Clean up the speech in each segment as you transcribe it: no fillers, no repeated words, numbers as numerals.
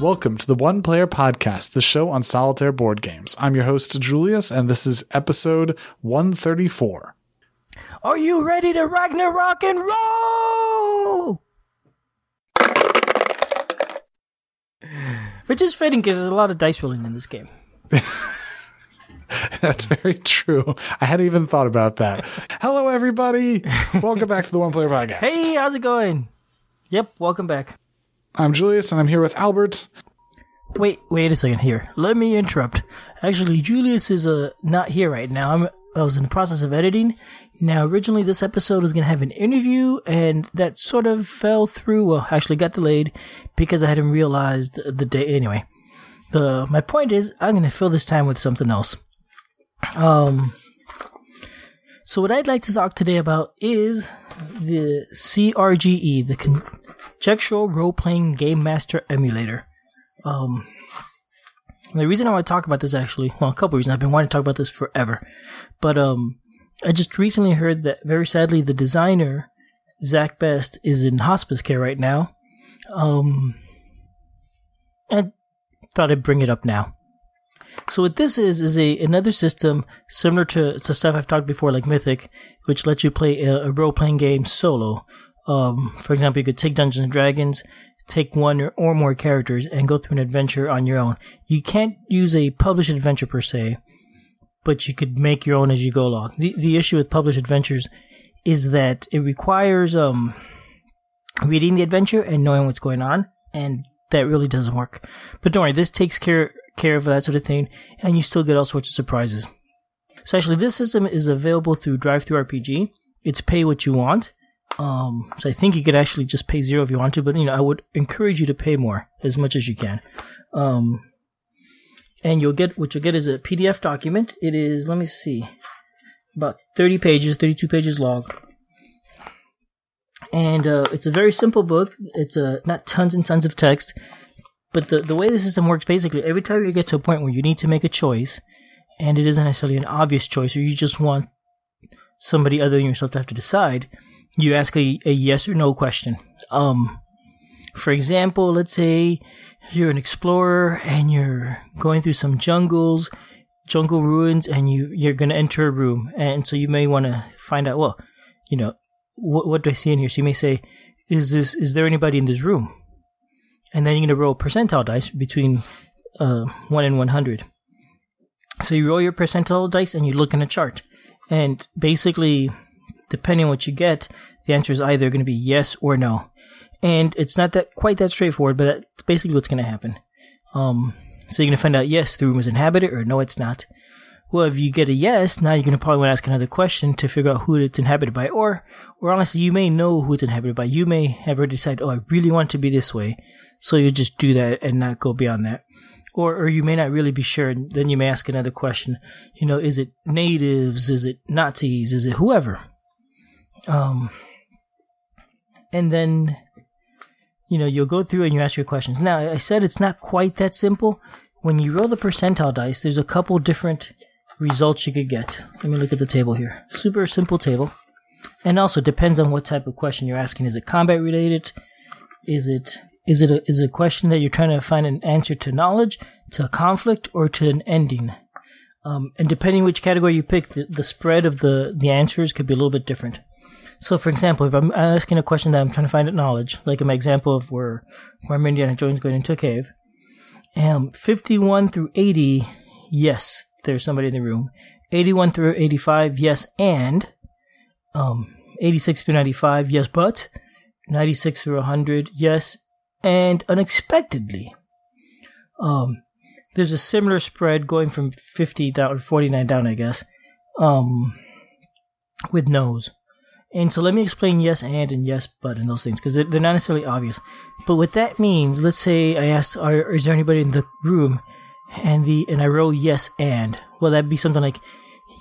Welcome to the One Player Podcast, the show on solitaire board games. I'm your host, Julius, and this is episode 134. Are you ready to Ragnarok and roll? Which is fitting because there's a lot of dice rolling in this game. That's very true. I hadn't even thought about that. Hello, everybody. Welcome back to the One Player Podcast. Hey, how's it going? Yep, welcome back. I'm Julius, and I'm here with Albert. Wait a second here. Let me interrupt. Actually, Julius is not here right now. I was in the process of editing. Now, originally, this episode was going to have an interview, and that sort of fell through. Well, actually got delayed because I hadn't realized the day. Anyway, my point is I'm going to fill this time with something else. So what I'd like to talk today about is the CRGE, the Conjectural Role Playing Game Master Emulator. The reason I want to talk about this, actually, well, a couple reasons. I've been wanting to talk about this forever, but I just recently heard that, very sadly, the designer Zach Best is in hospice care right now. I thought I'd bring it up now. So what this is another system similar to stuff I've talked before, like Mythic, which lets you play a role-playing game solo. For example, you could take Dungeons and Dragons, take one or more characters, and go through an adventure on your own. You can't use a published adventure per se, but you could make your own as you go along. The issue with published adventures is that it requires reading the adventure and knowing what's going on, and that really doesn't work. But don't worry, this takes care of that sort of thing, and you still get all sorts of surprises. So actually, this system is available through DriveThruRPG. It's pay what you want. So I think you could actually just pay $0 if you want to, but I would encourage you to pay more, as much as you can. And what you'll get is a PDF document. It is, let me see, about 30 pages, 32 pages long. And it's a very simple book. It's not tons and tons of text. But the way the system works, basically, every time you get to a point where you need to make a choice, and it isn't necessarily an obvious choice, or you just want somebody other than yourself to have to decide, you ask a yes or no question. For example, let's say you're an explorer, and you're going through some jungle ruins, and you're going to enter a room. And so you may want to find out, well, what do I see in here? So you may say, is there anybody in this room? And then you're going to roll percentile dice between 1 and 100. So you roll your percentile dice and you look in a chart. And basically, depending on what you get, the answer is either going to be yes or no. And it's not quite that straightforward, but that's basically what's going to happen. So you're going to find out, yes, the room is inhabited, or no, it's not. Well, if you get a yes, now you're going to probably want to ask another question to figure out who it's inhabited by. Or honestly, you may know who it's inhabited by. You may have already decided, I really want it to be this way. So you just do that and not go beyond that. Or you may not really be sure, and then you may ask another question. Is it natives? Is it Nazis? Is it whoever? And then, you'll go through and you ask your questions. Now, I said it's not quite that simple. When you roll the percentile dice, there's a couple different results you could get. Let me look at the table here. Super simple table. And also depends on what type of question you're asking. Is it combat related? Is it a question that you're trying to find an answer to knowledge, to a conflict, or to an ending? And depending which category you pick, the spread of the answers could be a little bit different. So, for example, if I'm asking a question that I'm trying to find knowledge, like in my example of where Indiana Jones going into a cave, 51 through 80, yes, there's somebody in the room. 81 through 85, yes, and 86 through 95, yes, but 96 through 100, yes, and unexpectedly. There's a similar spread going from 50 down, or 49 down, I guess, with no's. And so let me explain yes and yes but and those things, because they're not necessarily obvious. But what that means, let's say I asked, is there anybody in the room? And I roll yes and. Well, that'd be something like,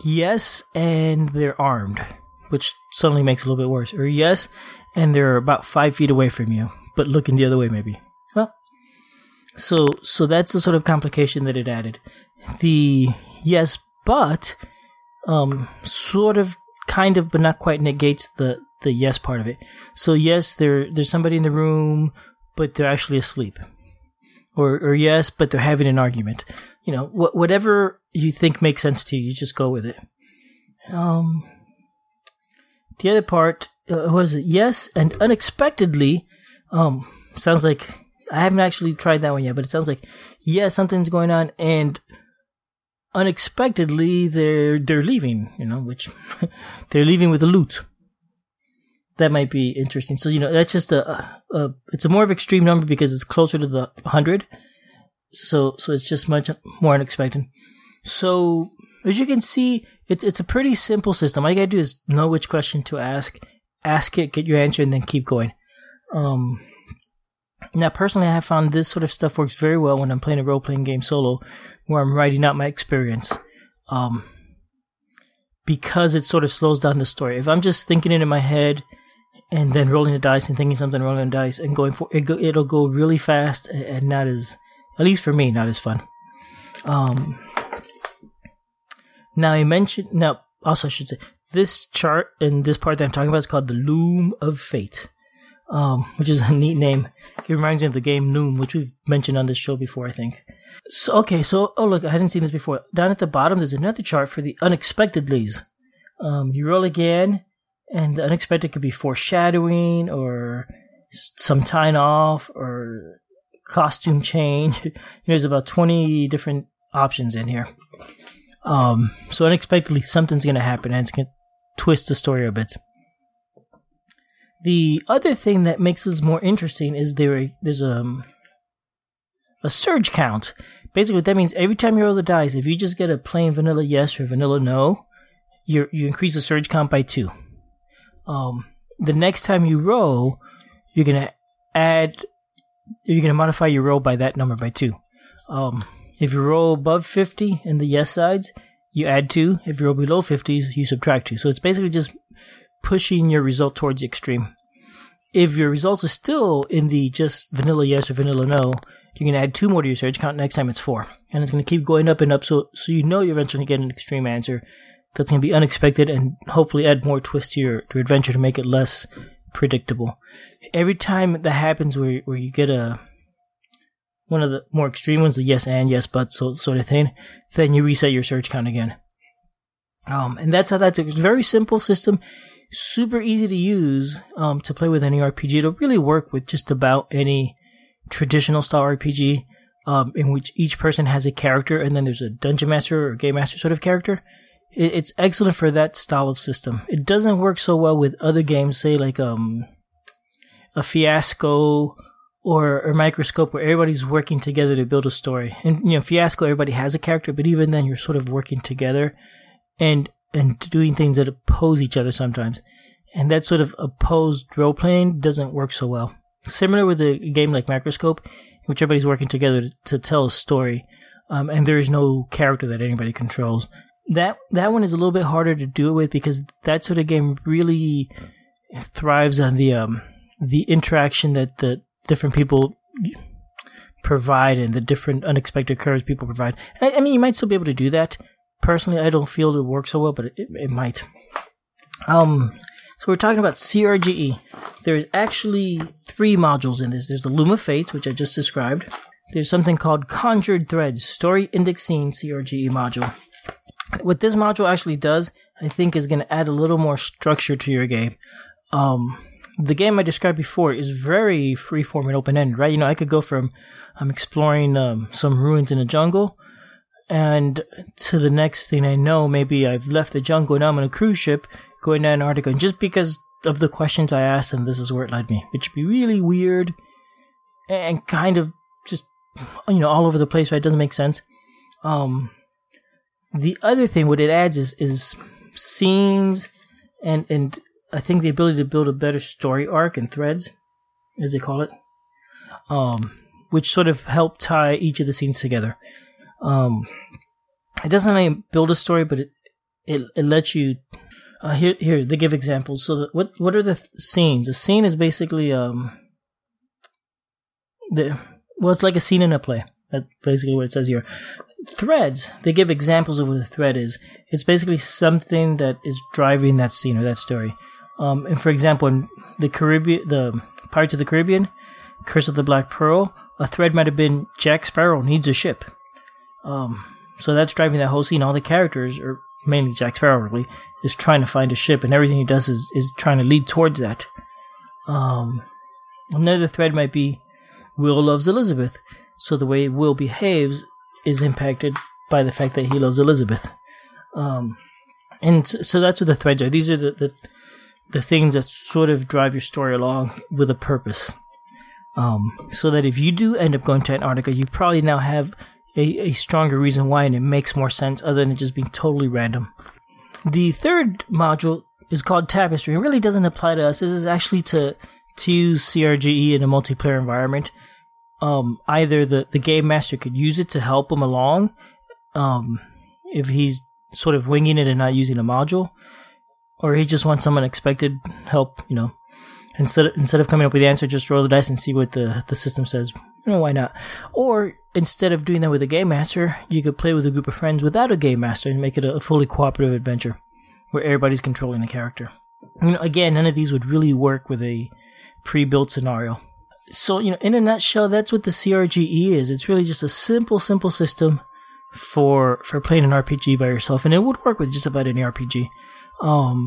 yes and they're armed, which suddenly makes it a little bit worse. Or yes and they're about 5 feet away from you, but looking the other way maybe. Well, so that's the sort of complication that it added. The yes but sort of, kind of, but not quite negates the yes part of it. So yes, there's somebody in the room, but they're actually asleep. or yes, but they're having an argument. You know, whatever you think makes sense to you, you just go with it. The other part was yes and unexpectedly. Sounds like I haven't actually tried that one yet, but it sounds like yeah, something's going on, and unexpectedly they're leaving. You know, which they're leaving with the loot. That might be interesting. So you know, that's just a it's a more of extreme number because it's closer to the 100. So it's just much more unexpected. So as you can see, it's a pretty simple system. All you gotta do is know which question to ask it, get your answer, and then keep going. Now, personally, I have found this sort of stuff works very well when I'm playing a role-playing game solo, where I'm writing out my experience, because it sort of slows down the story. If I'm just thinking it in my head and then rolling the dice and thinking something, rolling the dice and going for it, it'll go really fast and not as, at least for me, not as fun. Now, also I should say, this chart and this part that I'm talking about is called the Loom of Fate. Which is a neat name. It reminds me of the game Loom, which we've mentioned on this show before, I think. So, oh look, I hadn't seen this before. Down at the bottom, there's another chart for the unexpectedlies. You roll again, and the unexpected could be foreshadowing, or some time off, or costume change. There's about 20 different options in here. So unexpectedly, something's going to happen, and it's going to twist the story a bit. The other thing that makes this more interesting is there's a surge count. Basically, what that means, every time you roll the dice, if you just get a plain vanilla yes or vanilla no, you increase the surge count by 2. The next time you roll, you're gonna modify your roll by that number by 2. If you roll above 50 in the yes sides, you add 2. If you roll below 50, you subtract 2. So it's basically just pushing your result towards the extreme. If your result is still in the just vanilla yes or vanilla no, you're going to add 2 more to your surge count. Next time it's 4. And it's going to keep going up and up, so you know you're eventually going to get an extreme answer that's going to be unexpected and hopefully add more twist to your adventure to make it less predictable. Every time that happens where you get one of the more extreme ones, the yes and, yes but sort of thing, then you reset your surge count again. And that's how that's a very simple system. Super easy to use to play with any RPG. It'll really work with just about any traditional style RPG in which each person has a character and then there's a dungeon master or game master sort of character. It's excellent for that style of system. It doesn't work so well with other games, say like a Fiasco or Microscope, where everybody's working together to build a story. And you know, Fiasco, everybody has a character, but even then you're sort of working together and doing things that oppose each other sometimes. And that sort of opposed role-playing doesn't work so well. Similar with a game like Microscope, in which everybody's working together to tell a story, and there is no character that anybody controls. That one is a little bit harder to do it with because that sort of game really thrives on the interaction that the different people provide and the different unexpected curves people provide. I mean, you might still be able to do that. Personally, I don't feel it works so well, but it might. So we're talking about CRGE. There's actually 3 modules in this. There's the Loom of Fate, which I just described. There's something called Conjured Threads, Story Indexing CRGE module. What this module actually does, I think, is going to add a little more structure to your game. The game I described before is very freeform and open-ended, right? You know, I could go from exploring some ruins in a jungle, and to the next thing I know, maybe I've left the jungle and I'm on a cruise ship going to Antarctica. And just because of the questions I asked, and this is where it led me, which would be really weird and kind of just, you know, all over the place, right? It doesn't make sense. The other thing, what it adds is scenes and I think the ability to build a better story arc and threads, as they call it, which sort of help tie each of the scenes together. It doesn't really build a story, but it lets you, here, they give examples. So what are the scenes? A scene is basically, it's like a scene in a play. That's basically what it says here. Threads, they give examples of what a thread is. It's basically something that is driving that scene or that story. And for example, in the Pirates of the Caribbean, Curse of the Black Pearl, A thread might have been Jack Sparrow needs a ship. So that's driving that whole scene. All the characters, or mainly Jack Sparrow really, is trying to find a ship, and everything he does is trying to lead towards that. Another thread might be Will loves Elizabeth. So the way Will behaves is impacted by the fact that he loves Elizabeth. And so that's what the threads are. These are the things that sort of drive your story along with a purpose. So that if you do end up going to Antarctica, you probably now have a stronger reason why, and it makes more sense other than it just being totally random. The third module is called Tapestry. It really doesn't apply to us. This is actually to use CRGE in a multiplayer environment. Either the game master could use it to help him along, if he's sort of winging it and not using a module, or he just wants some unexpected help, you know. Instead of coming up with the answer, just roll the dice and see what the system says. You know, why not? Or instead of doing that with a game master, you could play with a group of friends without a game master and make it a fully cooperative adventure where everybody's controlling the character. You know, again, none of these would really work with a pre-built scenario. So, you know, in a nutshell, that's what the CRGE is. It's really just a simple system for playing an RPG by yourself, and it would work with just about any RPG. You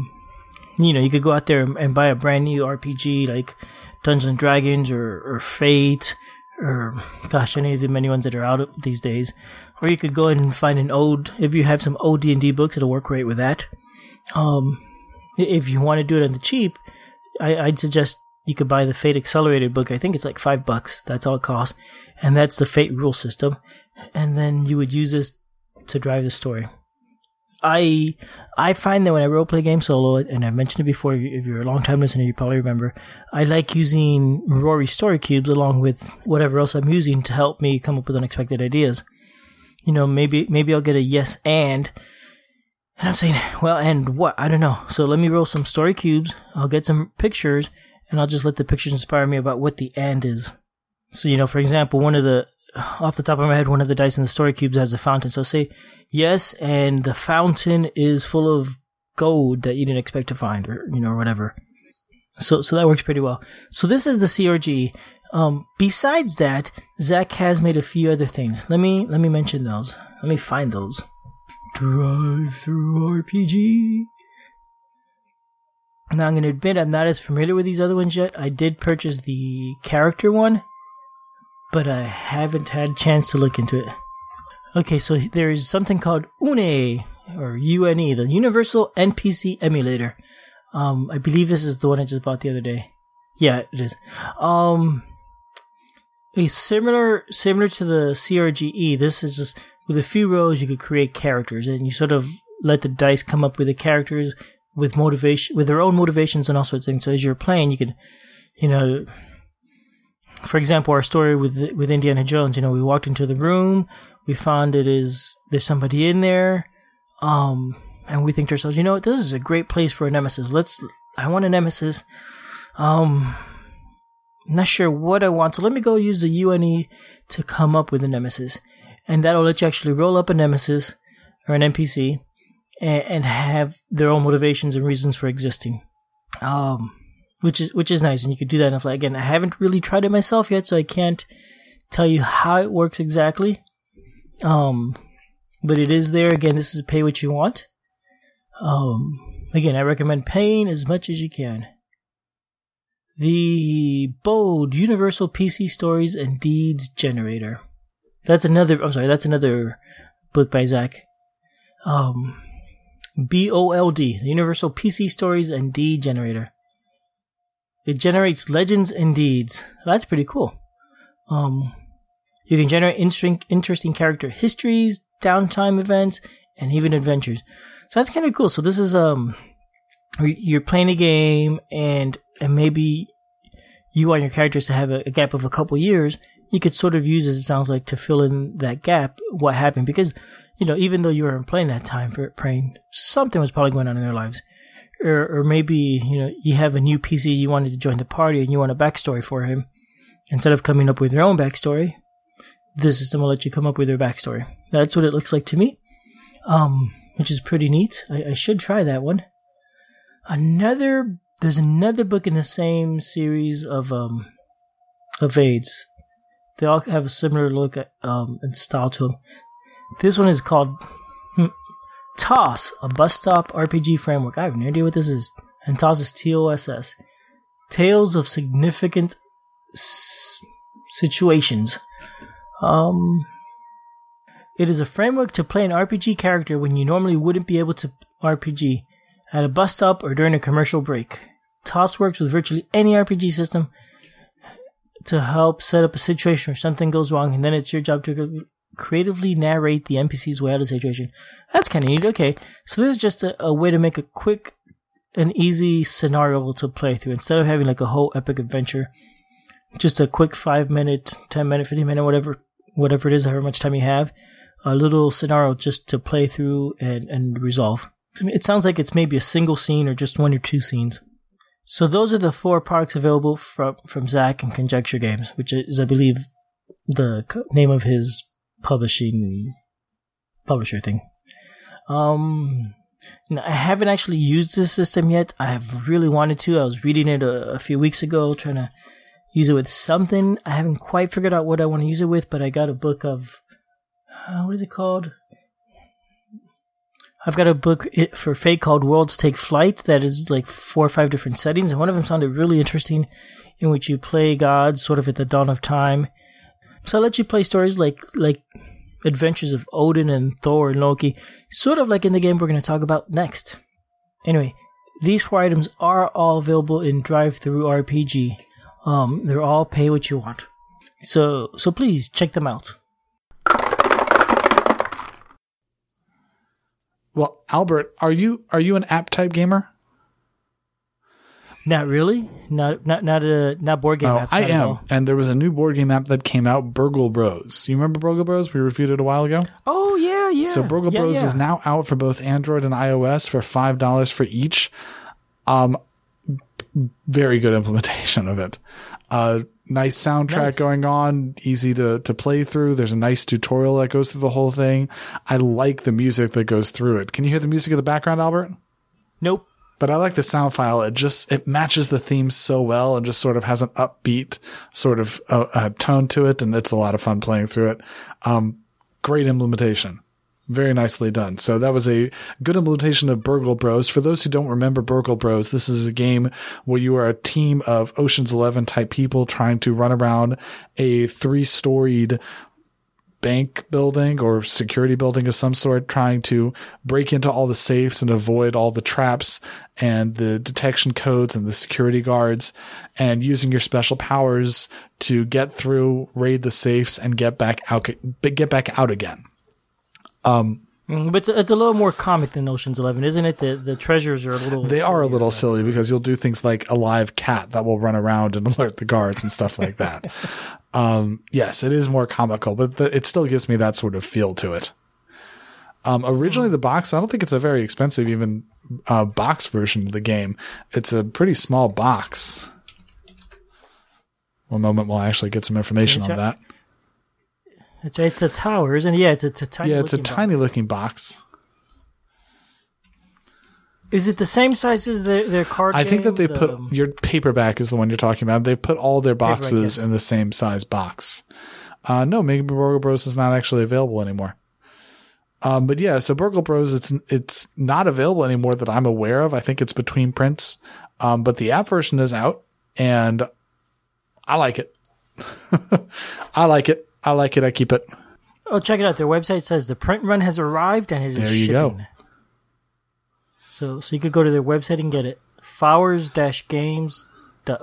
know, you could go out there and buy a brand new RPG like Dungeons & Dragons or Fate or, gosh, any of the many ones that are out these days. Or you could go ahead and find an old, if you have some old D&D books, it'll work great with that. If you want to do it on the cheap, I'd suggest you could buy the Fate Accelerated book. I think it's like $5. That's all it costs. And that's the Fate rule system. And then you would use this to drive the story. I find that when I roleplay game solo, and I mentioned it before, if you're a long-time listener, you probably remember, I like using Rory's story cubes along with whatever else I'm using to help me come up with unexpected ideas. You know, maybe I'll get a yes and I'm saying, well, and what? I don't know. So let me roll some story cubes, I'll get some pictures, and I'll just let the pictures inspire me about what the and is. So, you know, for example, off the top of my head, one of the dice in the story cubes has a fountain. So say, yes, and the fountain is full of gold that you didn't expect to find, or, you know, whatever. So that works pretty well. So this is the CRGE. Besides that, Zach has made a few other things. Let me mention those. Let me find those. DriveThruRPG. Now, I'm going to admit I'm not as familiar with these other ones yet. I did purchase the character one, but I haven't had a chance to look into it. Okay, so there is something called UNE, or UNE, the Universal NPC Emulator. I believe this is the one I just bought the other day. Yeah, it is. It's similar to the CRGE. This is just, with a few rows, you could create characters, and you sort of let the dice come up with the characters with motivation, with their own motivations and all sorts of things. So as you're playing, you could, you know... For example, our story with Indiana Jones, you know, we walked into the room, we found there's somebody in there, and we think to ourselves, you know, this is a great place for a nemesis. I want a nemesis. I'm not sure what I want, so let me go use the UNE to come up with a nemesis. And that'll let you actually roll up a nemesis, or an NPC, and have their own motivations and reasons for existing. Which is nice, and you could do that in a flight. Again, I haven't really tried it myself yet, so I can't tell you how it works exactly. But it is there. Again, this is pay what you want. Again, I recommend paying as much as you can. The Bold Universal PC Stories and Deeds Generator. That's another book by Zach. BOLD, the Universal PC Stories and Deed Generator. It generates legends and deeds. That's pretty cool. You can generate interesting character histories, downtime events, and even adventures. So that's kind of cool. So this is you're playing a game, and maybe you want your characters to have a gap of a couple years. You could sort of use, as it sounds like, to fill in that gap. What happened? Because, you know, even though you weren't playing that time for praying, something was probably going on in their lives. Or maybe, you know, you have a new PC, you wanted to join the party, and you want a backstory for him. Instead of coming up with your own backstory, this system will let you come up with your backstory. That's what it looks like to me, which is pretty neat. I should try that one. There's another book in the same series of aids. They all have a similar look at, and style to them. This one is called TOSS, a bus stop RPG framework. I have no idea what this is. And TOSS is T-O-S-S. Tales of Significant Situations. It is a framework to play an RPG character when you normally wouldn't be able to RPG at a bus stop or during a commercial break. TOSS works with virtually any RPG system to help set up a situation where something goes wrong, and then it's your job to creatively narrate the NPC's way out of the situation. That's kind of neat. Okay, so this is just a way to make a quick and easy scenario to play through instead of having like a whole epic adventure. Just a quick 5 minute, 10 minute, 15 minute, whatever it is, however much time you have, a little scenario just to play through and resolve. It sounds like it's maybe a single scene or just one or two scenes. So those are the four products available from Zach and Conjecture Games, which is, I believe, the name of his publisher thing. Now, I haven't actually used this system yet. I have really wanted to. I was reading it a few weeks ago, trying to use it with something. I haven't quite figured out what I want to use it with, but I got a book of... what is it called? I've got a book for Fate called Worlds Take Flight that is like 4 or 5 different settings, and one of them sounded really interesting, in which you play gods sort of at the dawn of time. So I let you play stories like adventures of Odin and Thor and Loki, sort of like in the game we're going to talk about next. Anyway, these 4 items are all available in DriveThruRPG. They're all pay what you want. So please check them out. Well, Albert, are you an app type gamer? Not really. Not board game app. I am. And there was a new board game app that came out, Burgle Bros. You remember Burgle Bros? We reviewed it a while ago. Oh yeah. So Burgle Bros is now out for both Android and iOS for $5 for each. Very good implementation of it. Nice soundtrack going on, easy to play through. There's a nice tutorial that goes through the whole thing. I like the music that goes through it. Can you hear the music in the background, Albert? Nope. But I like the sound file. It matches the theme so well and just sort of has an upbeat sort of tone to it, and it's a lot of fun playing through it. Great implementation. Very nicely done. So that was a good implementation of Burgle Bros. For those who don't remember Burgle Bros, this is a game where you are a team of Ocean's 11 type people trying to run around a 3-storied bank building or security building of some sort, trying to break into all the safes and avoid all the traps and the detection codes and the security guards, and using your special powers to get through, raid the safes, and get back out again. But it's a little more comic than Ocean's 11, isn't it? The treasures are a little... They are a little silly because you'll do things like a live cat that will run around and alert the guards and stuff like that. Yes, it is more comical, but it still gives me that sort of feel to it. Originally, the box, I don't think it's a very expensive even box version of the game. It's a pretty small box. One moment, we'll actually get some information on that. It's a tower, isn't it? Yeah, it's a tiny looking box. Yeah, it's a tiny looking box. Is it the same size as their card game? I think that they put... Your paperback is the one you're talking about. They put all their boxes in the same size box. No, maybe Burgle Bros is not actually available anymore. But yeah, so Burgle Bros, it's not available anymore that I'm aware of. I think it's between prints. But the app version is out, and I like it. I like it. I keep it. Oh, check it out. Their website says the print run has arrived and it is shipping. There you go. So you could go to their website and get it. Fowers-games.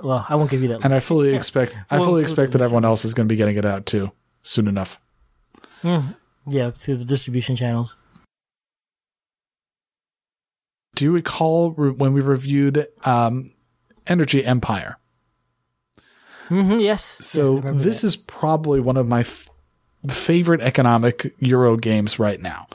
Well, I won't give you that. And I fully expect that everyone else is going to be getting it out too soon enough. Yeah, through the distribution channels. Do you recall when we reviewed Energy Empire? Mm-hmm, yes. So yes, this is probably one of my favorite economic Euro games right now.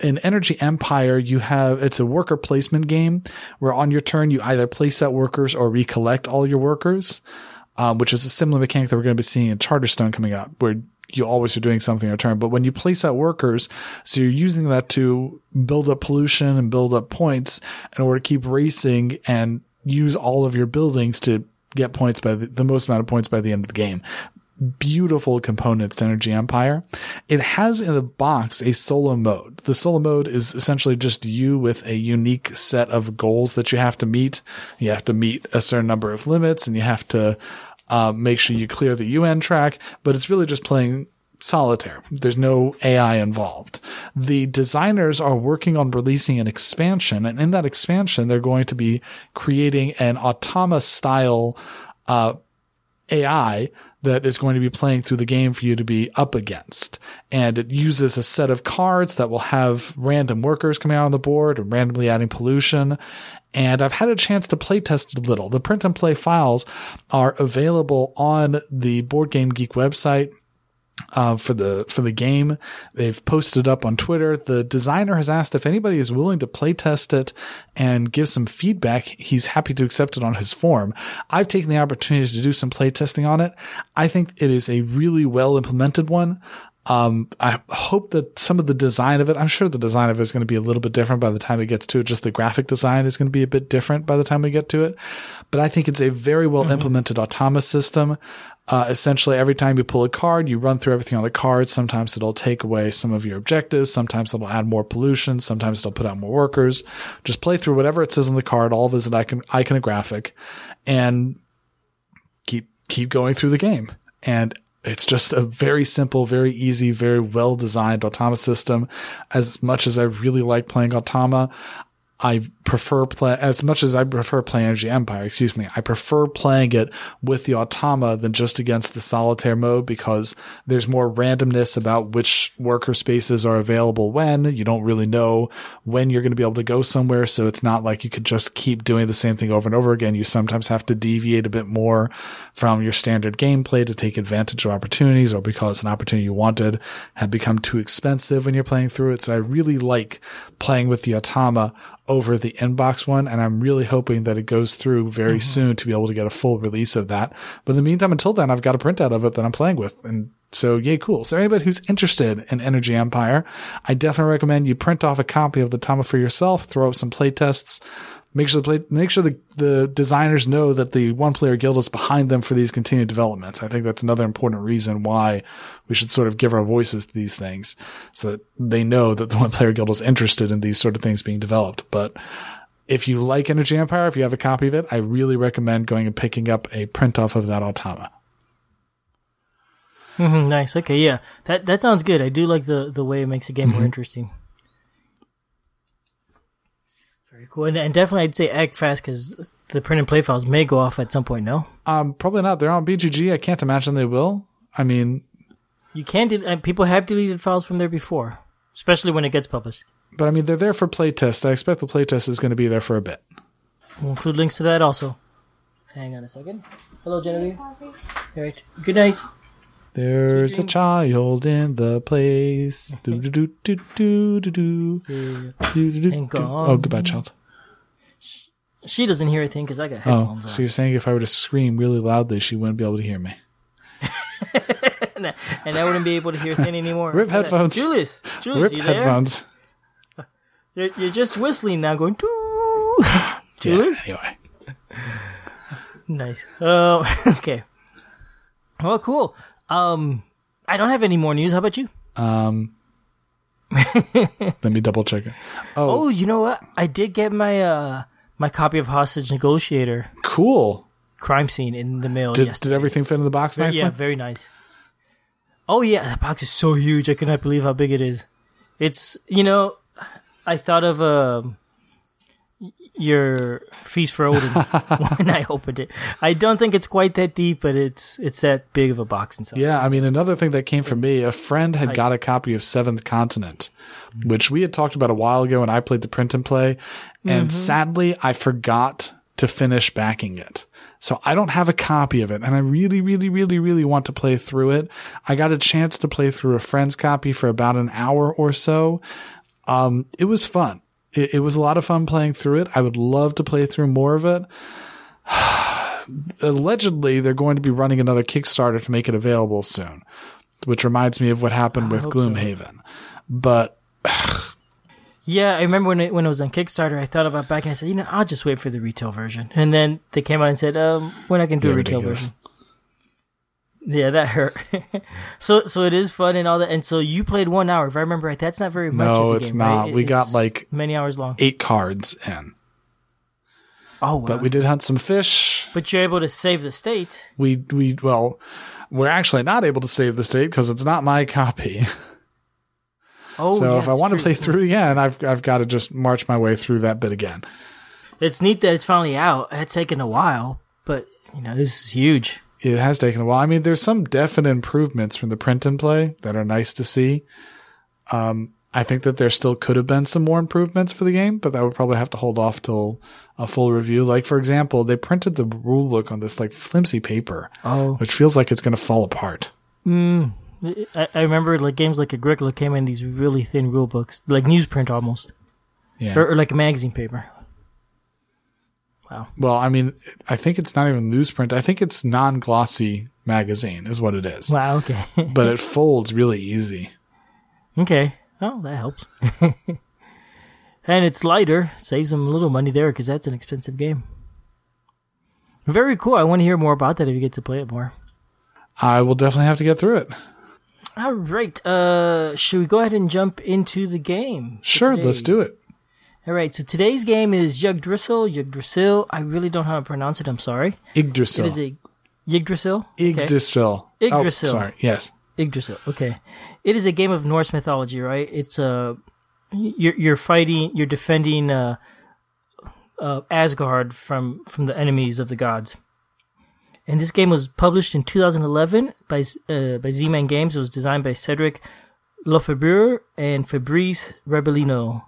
In Energy Empire, it's a worker placement game where on your turn you either place out workers or recollect all your workers, which is a similar mechanic that we're going to be seeing in Charterstone coming up, where you always are doing something on your turn. But when you place out workers, so you're using that to build up pollution and build up points in order to keep racing and use all of your buildings to get points by the most amount of points by the end of the game. Beautiful components to Energy Empire. It has in the box a solo mode. The solo mode is essentially just you with a unique set of goals that you have to meet. You have to meet a certain number of limits, and you have to make sure you clear the UN track, but it's really just playing solitaire. There's no AI involved. The designers are working on releasing an expansion, and in that expansion, they're going to be creating an Automa style AI that is going to be playing through the game for you to be up against. And it uses a set of cards that will have random workers coming out on the board and randomly adding pollution. And I've had a chance to play test it a little. The print and play files are available on the Board Game Geek website. For the game. They've posted up on Twitter. The designer has asked if anybody is willing to play test it and give some feedback. He's happy to accept it on his form. I've taken the opportunity to do some play testing on it. I think it is a really well implemented one. I hope that some of the design of it, I'm sure the design of it is going to be a little bit different by the time it gets to it. Just the graphic design is going to be a bit different by the time we get to it. But I think it's a very well implemented Automa system. Essentially, every time you pull a card, you run through everything on the card. Sometimes it'll take away some of your objectives. Sometimes it'll add more pollution. Sometimes it'll put out more workers. Just play through whatever it says on the card, all of it is an iconographic, and keep going through the game. And it's just a very simple, very easy, very well-designed Automa system. As much as I really like playing Automa, I prefer playing Energy Empire, I prefer playing it with the Automa than just against the solitaire mode, because there's more randomness about which worker spaces are available when. You don't really know when you're going to be able to go somewhere, so it's not like you could just keep doing the same thing over and over again. You sometimes have to deviate a bit more from your standard gameplay to take advantage of opportunities, or because an opportunity you wanted had become too expensive when you're playing through it. So I really like playing with the Automa over the inbox one, and I'm really hoping that it goes through very soon to be able to get a full release of that. But in the meantime, until then, I've got a printout of it that I'm playing with, and so yay, cool. So anybody who's interested in Energy Empire, I definitely recommend you print off a copy of the Automa for yourself, throw up some play tests, make sure the designers know that the One Player Guild is behind them for these continued developments. I think that's another important reason why we should sort of give our voices to these things, so that they know that the One Player Guild is interested in these sort of things being developed. But if you like Energy Empire, if you have a copy of it, I really recommend going and picking up a print off of that Automa. Mm-hmm, nice. Okay, yeah. That sounds good. I do like the way it makes a game more interesting. Very cool. And definitely I'd say act fast, because the print and play files may go off at some point, no? Probably not. They're on BGG. I can't imagine they will. I mean... You can people have deleted files from there before, especially when it gets published. But I mean, they're there for playtest. I expect the playtest is going to be there for a bit. We'll include links to that also. Hang on a second. Hello, Genevieve. All right. Good night. There's a child in the place. Do do do do do do do do do do. Oh, goodbye, child. She doesn't hear a thing because I got headphones on. So you're saying if I were to scream really loudly, she wouldn't be able to hear me. And I wouldn't be able to hear a thing anymore. Rip headphones. Julius, rip headphones. You're just whistling now, going, doo. Julius? Yeah, anyway. Nice. Okay. Well, cool. I don't have any more news. How about you? Let me double check it. Oh, you know what? I did get my my copy of Hostage Negotiator. Cool. Crime Scene in the mail yesterday. Did everything fit in the box nicely? Yeah, very nice. Oh yeah, the box is so huge. I cannot believe how big it is. It's, you know, I thought of your Feast for Odin when I opened it. I don't think it's quite that deep, but it's that big of a box and stuff. Yeah, I mean, another thing that came from me, a friend had got a copy of Seventh Continent, which we had talked about a while ago, and I played the print and play, and sadly, I forgot to finish backing it. So I don't have a copy of it, and I really, really, really, really want to play through it. I got a chance to play through a friend's copy for about an hour or so. It was fun. It was a lot of fun playing through it. I would love to play through more of it. Allegedly, they're going to be running another Kickstarter to make it available soon, which reminds me of what happened with Gloomhaven. So. But Yeah, I remember when it was on Kickstarter, I thought about backing. I said, I'll just wait for the retail version. And then they came out and said, we're not going to do a retail version. Yeah, that hurt. So it is fun and all that. And so you played 1 hour, if I remember right. That's not very much. No, it's not. Right? We got like many hours long. 8 cards in. Oh, wow. But we did hunt some fish. But you're able to save the state. We're actually not able to save the state because it's not my copy. Oh, so yeah, if I want to play through again, I've got to just march my way through that bit again. It's neat that it's finally out. It's taken a while, but this is huge. It has taken a while. I mean, there's some definite improvements from the print and play that are nice to see. I think that there still could have been some more improvements for the game, but that would probably have to hold off till a full review. Like, for example, they printed the rule book on this, like, flimsy paper, which feels like it's going to fall apart. I remember, like, games like Agricola came in these really thin rule books, like newsprint almost. Yeah. Or like a magazine paper. Wow. Well, I mean, I think it's not even loose print. I think it's non-glossy magazine is what it is. Wow, okay. But it folds really easy. Okay. Oh, that helps. And it's lighter. Saves them a little money there because that's an expensive game. Very cool. I want to hear more about that if you get to play it more. I will definitely have to get through it. All right. Should we go ahead and jump into the game? Sure, let's do it. All right, so today's game is Yggdrasil. I really don't know how to pronounce it. I'm sorry. Yggdrasil. It is Yggdrasil? Yggdrasil. Okay. Yggdrasil. Oh, sorry, yes. Yggdrasil, okay. It is a game of Norse mythology, right? It's you're defending Asgard from the enemies of the gods. And this game was published in 2011 by Z-Man Games. It was designed by Cedric Lefebvre and Fabrice Rebellino.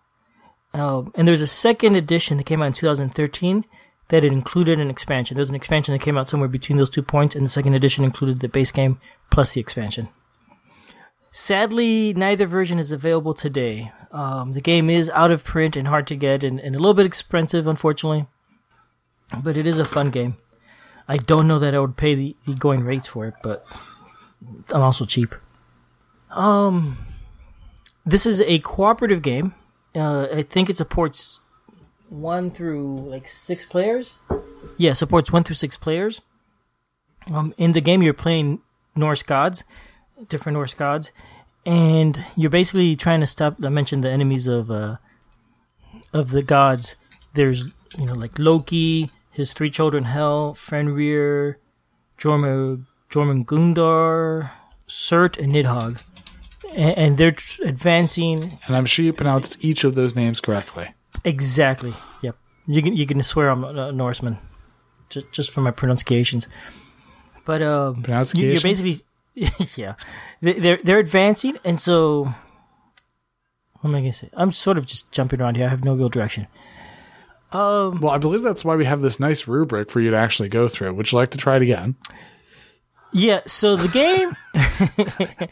And there's a second edition that came out in 2013 that it included an expansion. There was an expansion that came out somewhere between those 2 points, and the second edition included the base game plus the expansion. Sadly, neither version is available today. The game is out of print and hard to get and a little bit expensive, unfortunately. But it is a fun game. I don't know that I would pay the going rates for it, but I'm also cheap. This is a cooperative game. I think it supports 1 through 6 players. Yeah, supports 1 through 6 players. In the game, you're playing Norse gods, different Norse gods, and you're basically trying to stop. I mentioned the enemies of the gods. There's Loki, his 3 children, Hel, Fenrir, Jormungandr, Surt, and Nidhogg. And they're advancing. And I'm sure you pronounced each of those names correctly. Exactly. Yep. You can swear I'm a Norseman, just for my pronunciations. But pronunciations? You're basically, yeah. They're advancing, and so what am I gonna say? I'm sort of just jumping around here. I have no real direction. Well, I believe that's why we have this nice rubric for you to actually go through. Would you like to try it again? Yeah, so the game...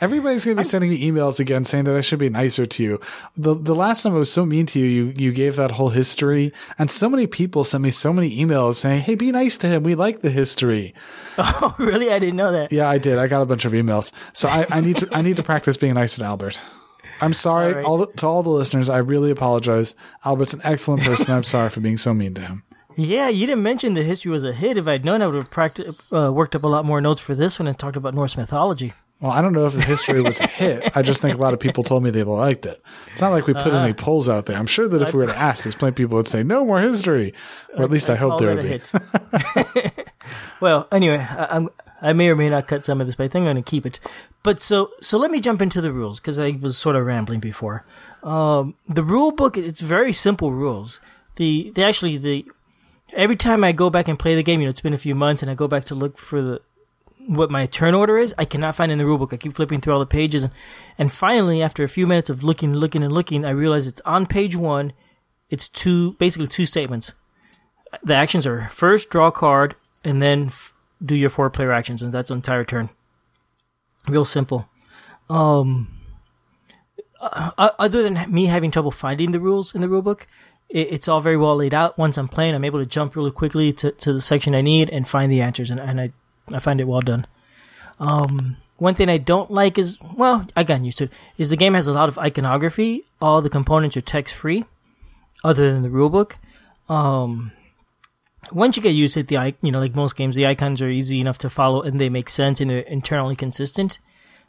Everybody's going to be sending me emails again saying that I should be nicer to you. The last time I was so mean to you, you gave that whole history. And so many people sent me so many emails saying, hey, be nice to him. We like the history. Oh, really? I didn't know that. Yeah, I did. I got a bunch of emails. So I need to practice being nice to Albert. I'm sorry. All right. To all the listeners, I really apologize. Albert's an excellent person. I'm sorry for being so mean to him. Yeah, you didn't mention the history was a hit. If I'd known, I would have worked up a lot more notes for this one and talked about Norse mythology. Well, I don't know if the history was a hit. I just think a lot of people told me they liked it. It's not like we put any polls out there. I'm sure that if we were to ask, there's plenty of people would say, no more history. Or at least I hope there would be. Hit. Well, anyway, I may or may not cut some of this, but I think I'm going to keep it. But so let me jump into the rules because I was sort of rambling before. The rule book, it's very simple rules. Every time I go back and play the game, it's been a few months, and I go back to look for what my turn order is, I cannot find it in the rulebook. I keep flipping through all the pages, and finally, after a few minutes of looking, I realize it's on page 1. It's basically two statements. The actions are first draw a card, and then do your 4 player actions, and that's an entire turn. Real simple. Other than me having trouble finding the rules in the rulebook, it's all very well laid out. Once I'm playing, I'm able to jump really quickly to the section I need and find the answers, and I find it well done. One thing I don't like is, well, I got used to it, is the game has a lot of iconography. All the components are text-free, other than the rulebook. Once you get used to it, like most games, the icons are easy enough to follow and they make sense and they're internally consistent.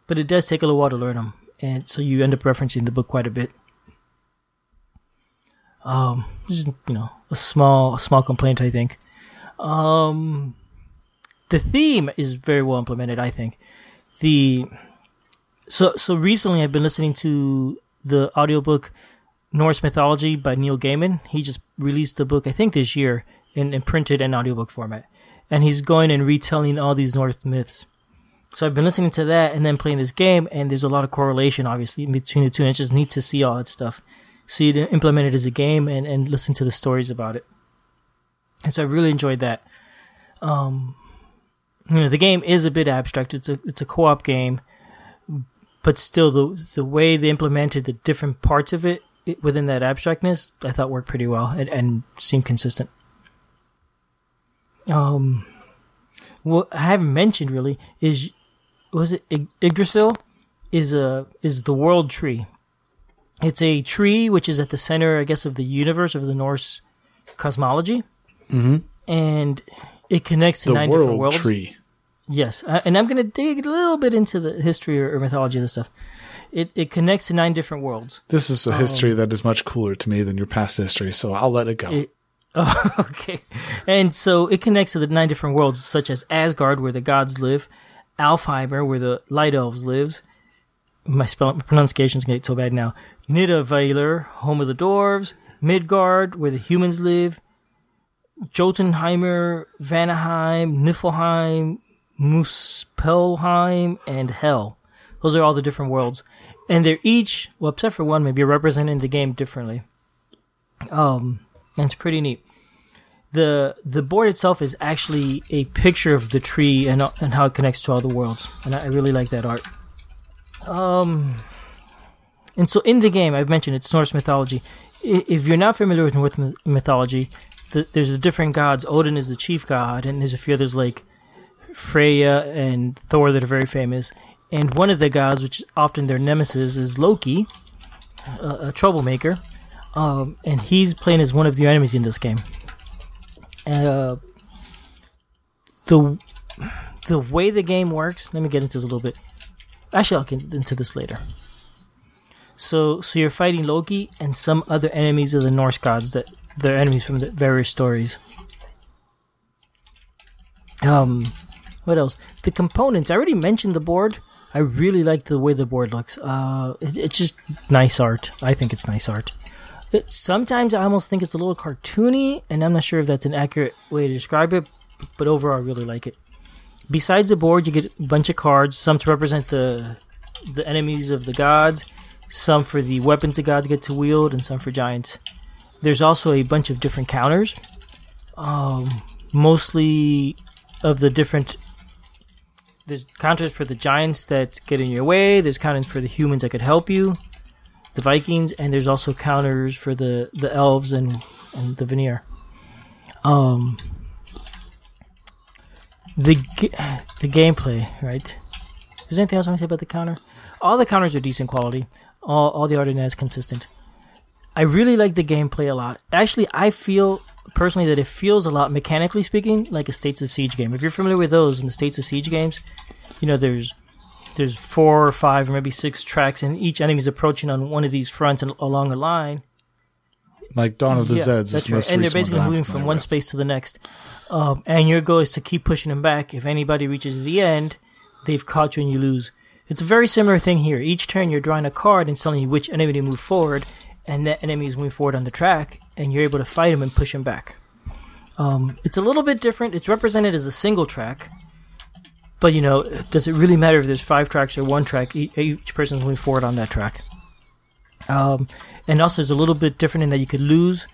But it does take a little while to learn them, and so you end up referencing the book quite a bit. This is, a small complaint, I think. The theme is very well implemented, I think. So recently I've been listening to the audiobook Norse Mythology by Neil Gaiman. He just released the book, I think this year, in printed and audiobook format. And he's going and retelling all these Norse myths. So I've been listening to that and then playing this game, and there's a lot of correlation, obviously, between the two, and it's just neat to see all that stuff. So you implement it as a game and listen to the stories about it. And so I really enjoyed that. The game is a bit abstract. It's a co-op game, but still the way they implemented the different parts of it within that abstractness, I thought worked pretty well and seemed consistent. What I haven't mentioned really was Yggdrasil is the world tree. It's a tree which is at the center, I guess, of the universe of the Norse cosmology, and it connects to 9 different worlds. The world tree. Yes, and I'm going to dig a little bit into the history or mythology of this stuff. It connects to 9 different worlds. This is a history that is much cooler to me than your past history, so I'll let it go. Okay. And so it connects to the 9 different worlds, such as Asgard, where the gods live, Alfheimar, where the light elves lives. My pronunciation's going to get so bad now. Nidavellir, home of the dwarves, Midgard, where the humans live, Jotunheimer, Vanaheim, Niflheim, Muspelheim, and Hell. Those are all the different worlds. And they're each, well, except for one, maybe representing the game differently. And it's pretty neat. The board itself is actually a picture of the tree and how it connects to all the worlds. And I really like that art. And so in the game, I've mentioned it's Norse mythology. If you're not familiar with Norse mythology, there's the different gods. Odin is the chief god, and there's a few others like Freya and Thor that are very famous. And one of the gods, which is often their nemesis, is Loki, a troublemaker. And he's playing as one of the enemies in this game. The way the game works, let me get into this a little bit. Actually, I'll get into this later. So you're fighting Loki and some other enemies of the Norse gods that they're enemies from the various stories. What else? The components. I already mentioned the board. I really like the way the board looks. It's just nice art. I think it's nice art. Sometimes I almost think it's a little cartoony, and I'm not sure if that's an accurate way to describe it, but overall I really like it. Besides the board, you get a bunch of cards, some to represent the enemies of the gods, some for the weapons the gods get to wield, and some for giants. There's also a bunch of different counters, mostly of the different... There's counters for the giants that get in your way, there's counters for the humans that could help you, the Vikings, and there's also counters for the elves and the veneer. The gameplay, right? Is there anything else I want to say about the counter? All the counters are decent quality. All the art in that is consistent. I really like the gameplay a lot. Actually, I feel personally that it feels a lot, mechanically speaking, like a States of Siege game. If you're familiar with those in the States of Siege games, there's 4 or 5 or maybe 6 tracks, and each enemy's approaching on one of these fronts and along a line. Like Dawn of the Zeds. That's right. And they're basically moving from one space to the next. And your goal is to keep pushing them back. If anybody reaches the end, they've caught you and you lose. It's a very similar thing here. Each turn you're drawing a card and telling you which enemy to move forward, and that enemy is moving forward on the track, and you're able to fight him and push him back. It's a little bit different. It's represented as a single track, but, does it really matter if there's 5 tracks or 1 track? Each person's moving forward on that track. And also it's a little bit different in that you could lose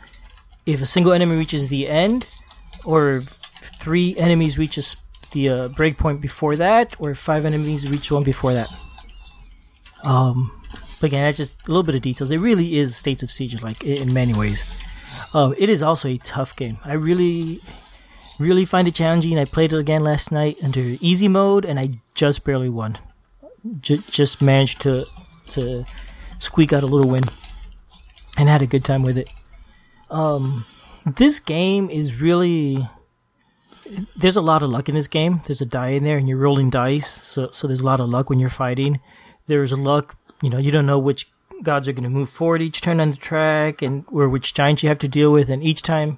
if a single enemy reaches the end, or if 3 enemies reach the breakpoint before that, or if 5 enemies reach one before that. But again, that's just a little bit of details. It really is States of Siege, like, in many ways. It is also a tough game. I really, really find it challenging. I played it again last night under easy mode, and I just barely won. just managed to squeak out a little win and had a good time with it. This game is really... There's a lot of luck in this game. There's a die in there, and you're rolling dice, so there's a lot of luck when you're fighting. There's luck, you don't know which gods are going to move forward each turn on the track, or which giants you have to deal with, and each time...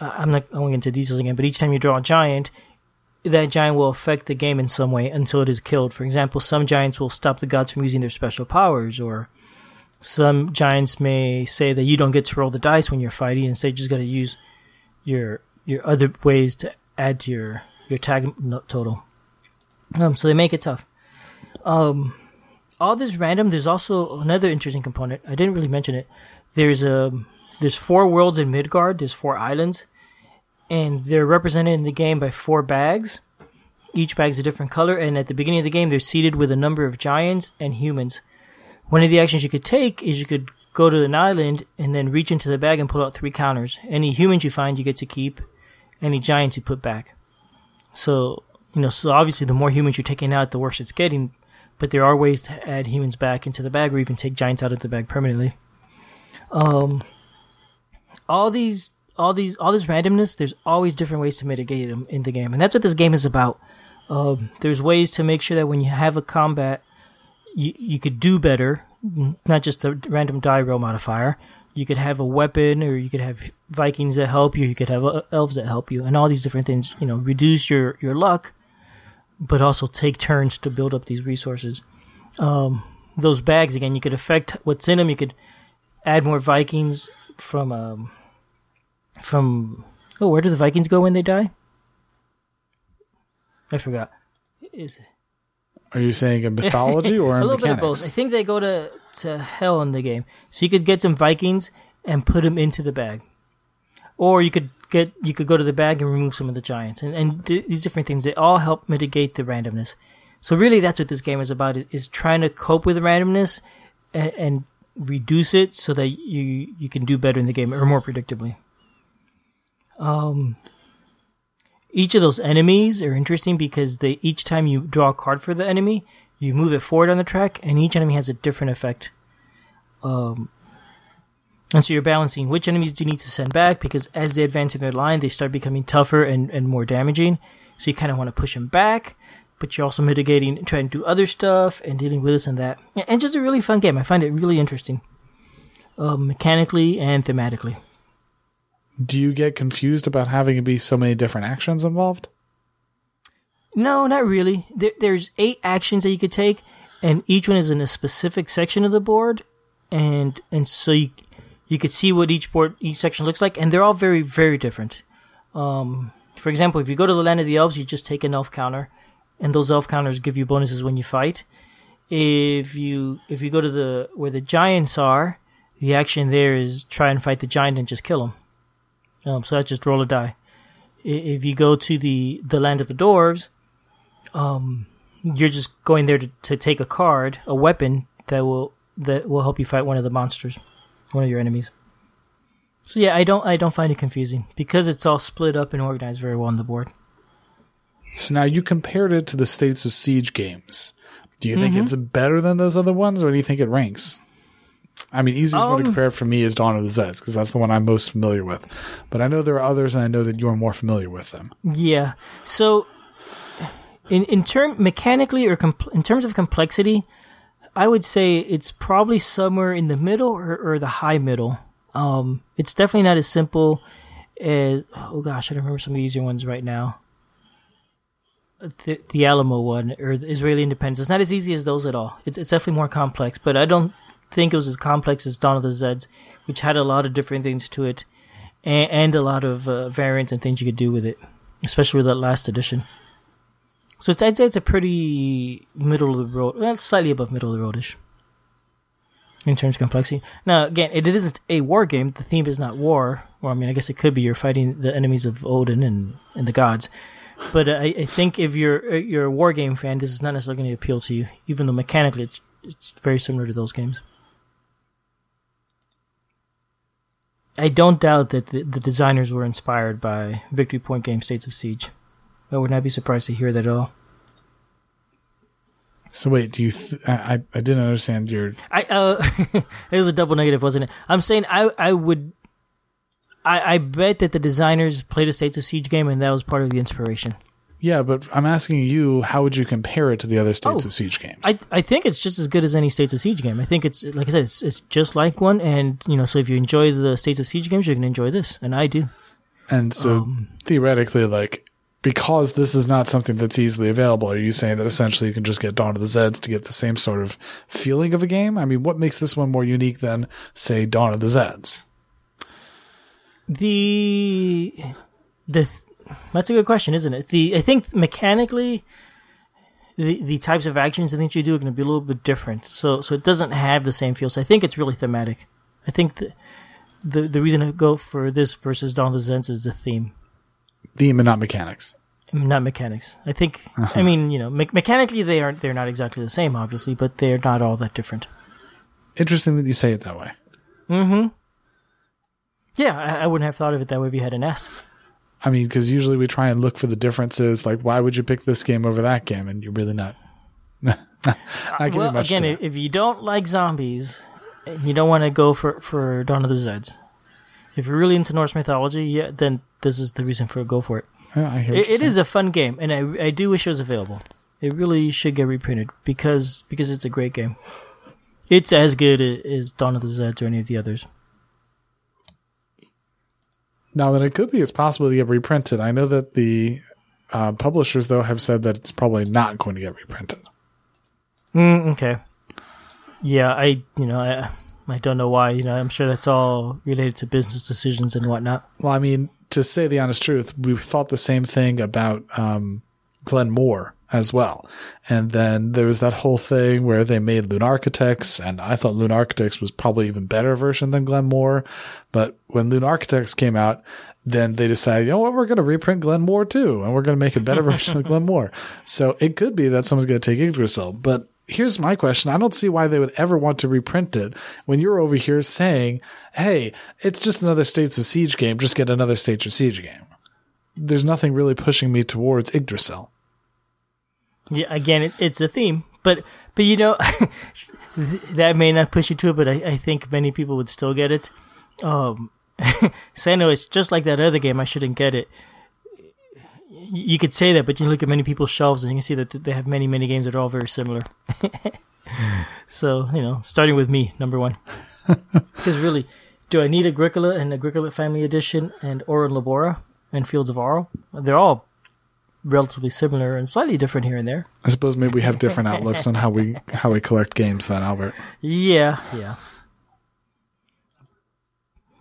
I'm not going into details again, but each time you draw a giant, that giant will affect the game in some way until it is killed. For example, some giants will stop the gods from using their special powers, or some giants may say that you don't get to roll the dice when you're fighting, and so you just got to use your other ways to add to your tag total. So they make it tough. All this random. There's also another interesting component. I didn't really mention it. There's four worlds in Midgard. There's four islands, and they're represented in the game by four bags. Each bag's a different color, and at the beginning of the game, they're seated with a number of giants and humans. One of the actions you could take is you could go to an island and then reach into the bag and pull out three counters. Any humans you find, you get to keep. Any giants you put back. So, so obviously the more humans you're taking out, the worse it's getting. But there are ways to add humans back into the bag, or even take giants out of the bag permanently. All this randomness, there's always different ways to mitigate them in the game. And that's what this game is about. There's ways to make sure that when you have a combat, you could do better, not just the random die roll modifier. You could have a weapon, or you could have Vikings that help you. You could have elves that help you, and all these different things, reduce your luck, but also take turns to build up these resources. Those bags, again, you could affect what's in them. You could add more Vikings from where do the Vikings go when they die? I forgot. Are you saying in mythology or in mechanics? A little bit of both. I think they go to hell in the game. So you could get some Vikings and put them into the bag. Or you could go to the bag and remove some of the giants. And these different things, they all help mitigate the randomness. So really that's what this game is about, is trying to cope with the randomness and reduce it so that you can do better in the game, or more predictably. Each of those enemies are interesting because each time you draw a card for the enemy, you move it forward on the track, and each enemy has a different effect. And so you're balancing which enemies do you need to send back, because as they advance in their line, they start becoming tougher and more damaging. So you kind of want to push them back, but you're also mitigating, trying to do other stuff, and dealing with this and that. And just a really fun game. I find it really interesting, mechanically and thematically. Do you get confused about having to be so many different actions involved? No, not really. There's 8 actions that you could take, and each one is in a specific section of the board, and so you could see what each section looks like, and they're all very, very different. For example, if you go to the Land of the Elves, you just take an elf counter, and those elf counters give you bonuses when you fight. If you go to where the giants are, the action there is try and fight the giant and just kill him. So that's just roll a die. If you go to the Land of the Dwarves, you're just going there to take a card, a weapon that will help you fight one of the monsters, one of your enemies. So yeah, I don't find it confusing because it's all split up and organized very well on the board. So now you compared it to the States of Siege games. Do you think it's better than those other ones, or do you think it ranks? I mean, easiest one to compare for me is Dawn of the Zeds, because that's the one I'm most familiar with. But I know there are others, and I know that you're more familiar with them. Yeah. So, in terms of complexity, I would say it's probably somewhere in the middle or the high middle. It's definitely not as simple as... Oh, gosh, I don't remember some of the easier ones right now. The Alamo one, or the Israeli Independence. It's not as easy as those at all. It's definitely more complex, but I don't... think it was as complex as Dawn of the Zeds, which had a lot of different things to it, and a lot of variants and things you could do with it, especially with that last edition. So I'd say it's a pretty middle of the road, well, slightly above middle of the roadish in terms of complexity. Now, again, it isn't a war game. The theme is not war. Well, I mean, I guess it could be. You're fighting the enemies of Odin and the gods. But I think if you're a war game fan, this is not necessarily going to appeal to you, even though mechanically it's very similar to those games. I don't doubt that the designers were inspired by Victory Point game States of Siege. I would not be surprised to hear that at all. So wait, do you? I didn't understand your. It was a double negative, wasn't it? I'm saying I bet that the designers played a States of Siege game, and that was part of the inspiration. Yeah, but I'm asking you, how would you compare it to the other States of Siege games? I think it's just as good as any States of Siege game. I think it's, like I said, it's just like one, and you know, so if you enjoy the States of Siege games, you're going to enjoy this, and I do. And so theoretically, like, because this is not something that's easily available, are you saying that essentially you can just get Dawn of the Zeds to get the same sort of feeling of a game? I mean, what makes this one more unique than, say, Dawn of the Zeds? That's a good question, isn't it? I think mechanically, the types of actions I think you do are going to be a little bit different. So it doesn't have the same feel. So I think it's really thematic. I think the reason I go for this versus Dawn of the Zeds is the theme. Theme and not mechanics. Not mechanics. I think. I mean, you know, mechanically they're not exactly the same, obviously, but they're not all that different. Interesting that you say it that way. Mm-hmm. Yeah, I wouldn't have thought of it that way if you hadn't asked. I mean, because usually we try and look for the differences. Like, why would you pick this game over that game? And you're really not. Well, if you don't like zombies, you don't want to go for Dawn of the Zeds. If you're really into Norse mythology, yeah, then this is the reason for go for it. Yeah, I hear what you're saying. It is a fun game, and I do wish it was available. It really should get reprinted because it's a great game. It's as good as Dawn of the Zeds or any of the others. Now that it could be, it's possible to get reprinted. I know that the publishers, though, have said that it's probably not going to get reprinted. Okay. Yeah, I don't know why. You know, I'm sure that's all related to business decisions and whatnot. Well, I mean, to say the honest truth, we thought the same thing about Glenmore as well. And then there was that whole thing where they made Lunar Architects, and I thought Lunar Architects was probably even better version than Glenmore. But when Lunar Architects came out, then they decided, you know what, we're going to reprint Glenmore too, and we're going to make a better version of Glenmore. So it could be that someone's going to take Yggdrasil. But here's my question. I don't see why they would ever want to reprint it when you're over here saying, hey, it's just another States of Siege game. Just get another States of Siege game. There's nothing really pushing me towards Yggdrasil. Yeah, again, it's a theme, but you know, that may not push you to it, but I think many people would still get it. So I know it's just like that other game, I shouldn't get it. You could say that, but you look at many people's shelves and you can see that they have many, many games that are all very similar. So, you know, starting with me, number one. Because really, do I need Agricola and Agricola Family Edition and Orin Labora and Fields of Arl? They're all relatively similar and slightly different here and there. I suppose maybe we have different outlooks on how we collect games then, Albert. Yeah.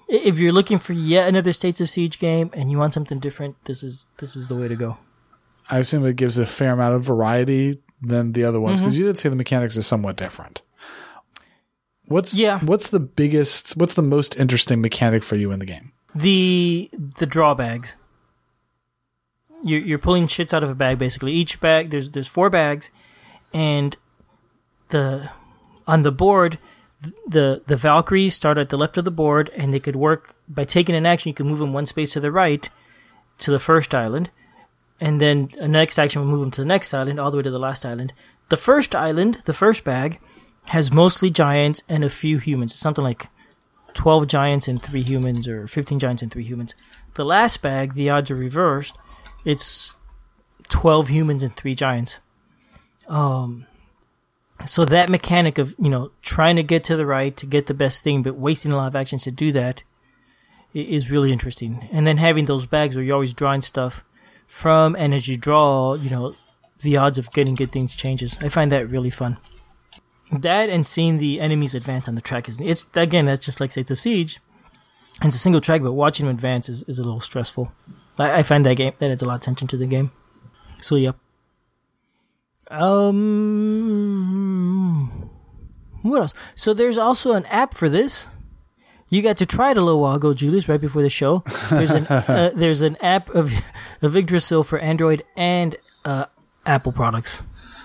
If you're looking for yet another States of Siege game and you want something different, this is the way to go. I assume it gives a fair amount of variety than the other ones, because you did say the mechanics are somewhat different. What's the most interesting mechanic for you in the game? The draw bags. You're pulling shits out of a bag, basically. Each bag, there's four bags, and on the board, the Valkyries start at the left of the board, and they could work by taking an action. You can move them one space to the right to the first island, and then the next action will move them to the next island, all the way to the last island. The first island, the first bag, has mostly giants and a few humans. It's something like 12 giants and 3 humans, or 15 giants and 3 humans. The last bag, the odds are reversed. It's 12 humans and 3 giants. So that mechanic of, you know, trying to get to the right to get the best thing, but wasting a lot of actions to do that is really interesting. And then having those bags where you're always drawing stuff from, and as you draw, you know, the odds of getting good things changes. I find that really fun. That and seeing the enemies advance on the track is again, that's just like States of Siege. It's a single track, but watching them advance is a little stressful. I find that adds a lot of tension to the game. So, yep. What else? So there's also an app for this. You got to try it a little while ago, Julius, right before the show. There's an app of Yggdrasil for Android and Apple products.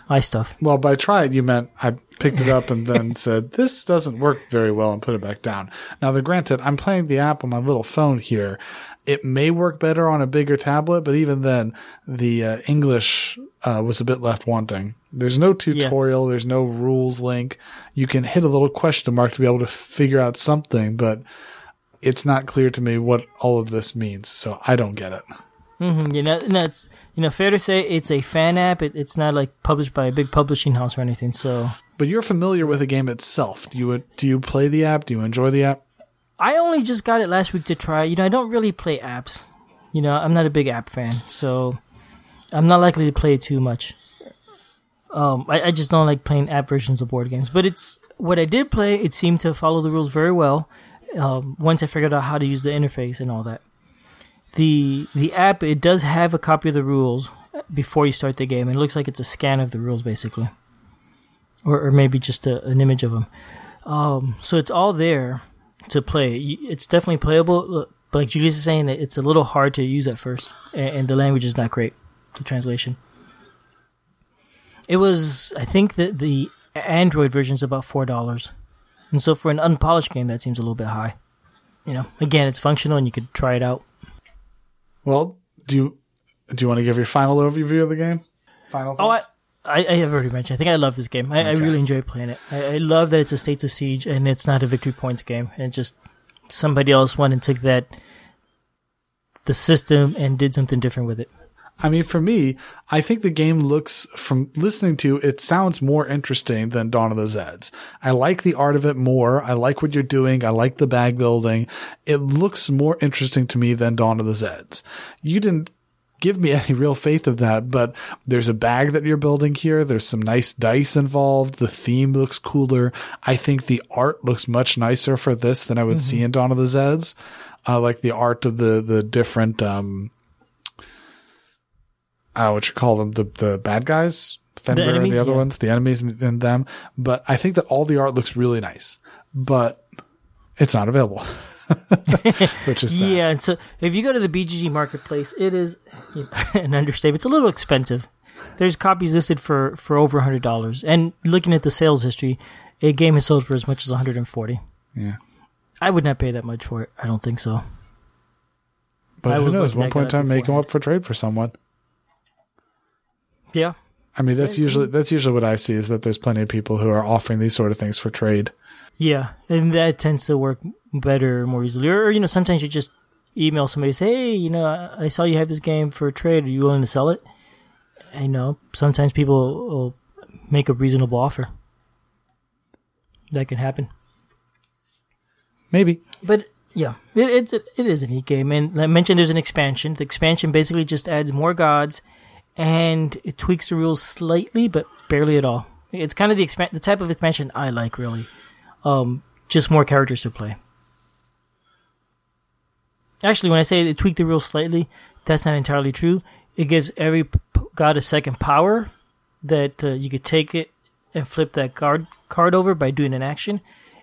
iStuff. Well, by try it, you meant I picked it up and then said, this doesn't work very well, and put it back down. Now, granted, I'm playing the app on my little phone here. It may work better on a bigger tablet, but even then, the English was a bit left wanting. There's no tutorial. Yeah. There's no rules link. You can hit a little question mark to be able to figure out something, but it's not clear to me what all of this means, so I don't get it. Mm-hmm. You know, no, it's, you know, fair to say it's a fan app. It's not like published by a big publishing house or anything. So, but you're familiar with the game itself. Do you play the app? Do you enjoy the app? I only just got it last week to try. You know, I don't really play apps. You know, I'm not a big app fan, so I'm not likely to play it too much. I just don't like playing app versions of board games. But it's what I did play. It seemed to follow the rules very well. Once I figured out how to use the interface and all that. The app, it does have a copy of the rules before you start the game. It looks like it's a scan of the rules, basically. Or maybe just an image of them. So it's all there to play. It's definitely playable. But like Julius is saying, it's a little hard to use at first. And the language is not great, the translation. It was, I think, the Android version is about $4. And so for an unpolished game, that seems a little bit high. You know, again, it's functional and you could try it out. Well, do you want to give your final overview of the game? Final thoughts? Oh, I have already mentioned. I think I love this game. I really enjoy playing it. I love that it's a States of Siege and it's not a victory points game. And just somebody else went and took the system and did something different with it. I mean, for me, I think the game looks, from listening to, it sounds more interesting than Dawn of the Zeds. I like the art of it more. I like what you're doing. I like the bag building. It looks more interesting to me than Dawn of the Zeds. You didn't give me any real faith of that, but there's a bag that you're building here. There's some nice dice involved. The theme looks cooler. I think the art looks much nicer for this than I would see in Dawn of the Zeds. Like the art of the different, I don't know what you call them, the bad guys, Fender and the other ones, the enemies and them. But I think that all the art looks really nice, but it's not available, which is sad. Yeah, and so if you go to the BGG marketplace, it is an understatement. It's a little expensive. There's copies listed for over $100. And looking at the sales history, a game has sold for as much as $140. Yeah. I would not pay that much for it. I don't think so. But who knows? One point in time, make them up for trade for someone. Yeah. I mean, that's usually what I see, is that there's plenty of people who are offering these sort of things for trade. Yeah. And that tends to work better, more easily. Or, you know, sometimes you just email somebody, say, hey, you know, I saw you have this game for trade. Are you willing to sell it? I know sometimes people will make a reasonable offer. That can happen. Maybe. But yeah, it is a neat game. And I mentioned there's an expansion. The expansion basically just adds more gods. And it tweaks the rules slightly, but barely at all. It's kind of the type of expansion I like, really. Just more characters to play. Actually, when I say it tweaked the rules slightly, that's not entirely true. It gives every god a second power that you could take it and flip that card over by doing an action.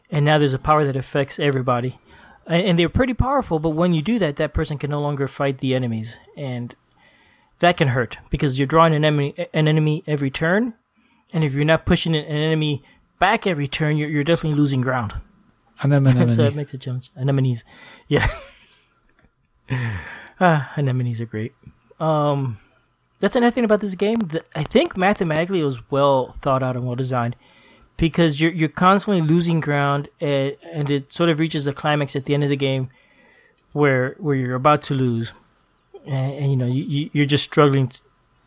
And now there's a power that affects everybody. And they're pretty powerful, but when you do that, that person can no longer fight the enemies. And that can hurt, because you're drawing an enemy every turn, and if you're not pushing an enemy back every turn, you're definitely losing ground. Anemone. So it makes a challenge. Anemones. Yeah. Anemones are great. That's another thing about this game. I think mathematically it was well thought out and well designed, because you're constantly losing ground, and it sort of reaches a climax at the end of the game where you're about to lose. And you know, you're just struggling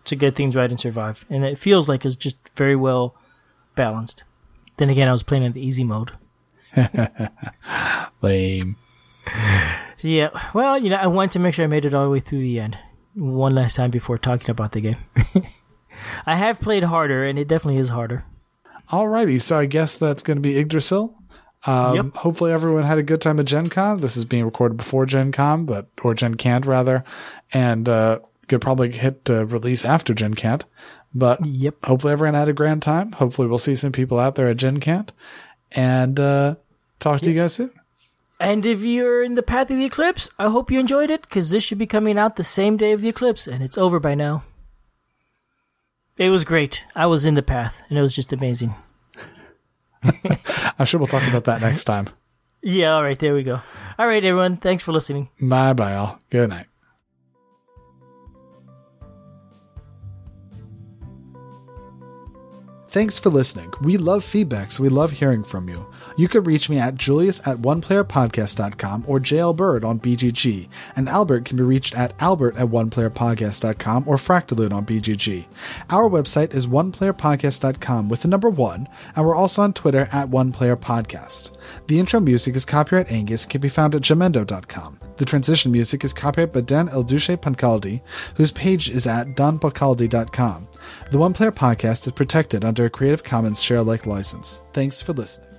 to get things right and survive. And it feels like it's just very well balanced. Then again, I was playing in the easy mode. Lame. Yeah. Well, you know, I wanted to make sure I made it all the way through the end. One last time before talking about the game. I have played harder, and it definitely is harder. Alrighty. So I guess that's going to be Yggdrasil. Yep. Hopefully everyone had a good time at Gen Con. This is being recorded before Gen Con, or Gen Cant rather, and could probably hit release after Gen Cant. But yep. Hopefully everyone had a grand time. Hopefully we'll see some people out there at Gen Cant, and talk to you guys soon. And if you're in the path of the eclipse, I hope you enjoyed it, because this should be coming out the same day of the eclipse, and it's over by now. It was great. I was in the path, and it was just amazing. I'm sure we'll talk about that next time. Yeah, all right, there we go. All right, everyone, thanks for listening. Bye-bye, all. Good night. Thanks for listening. We love feedback, so we love hearing from you. You can reach me at julius@oneplayerpodcast.com or jlbird on BGG, and Albert can be reached at albert@oneplayerpodcast.com or Fractaloon on BGG. Our website is oneplayerpodcast.com with the number 1, and we're also on Twitter at oneplayerpodcast. The intro music is copyright Angus, can be found at jamendo.com. The transition music is copyright by Dan Elduche Pancaldi, whose page is at donpancaldi.com. The One Player Podcast is protected under a Creative Commons share-alike license. Thanks for listening.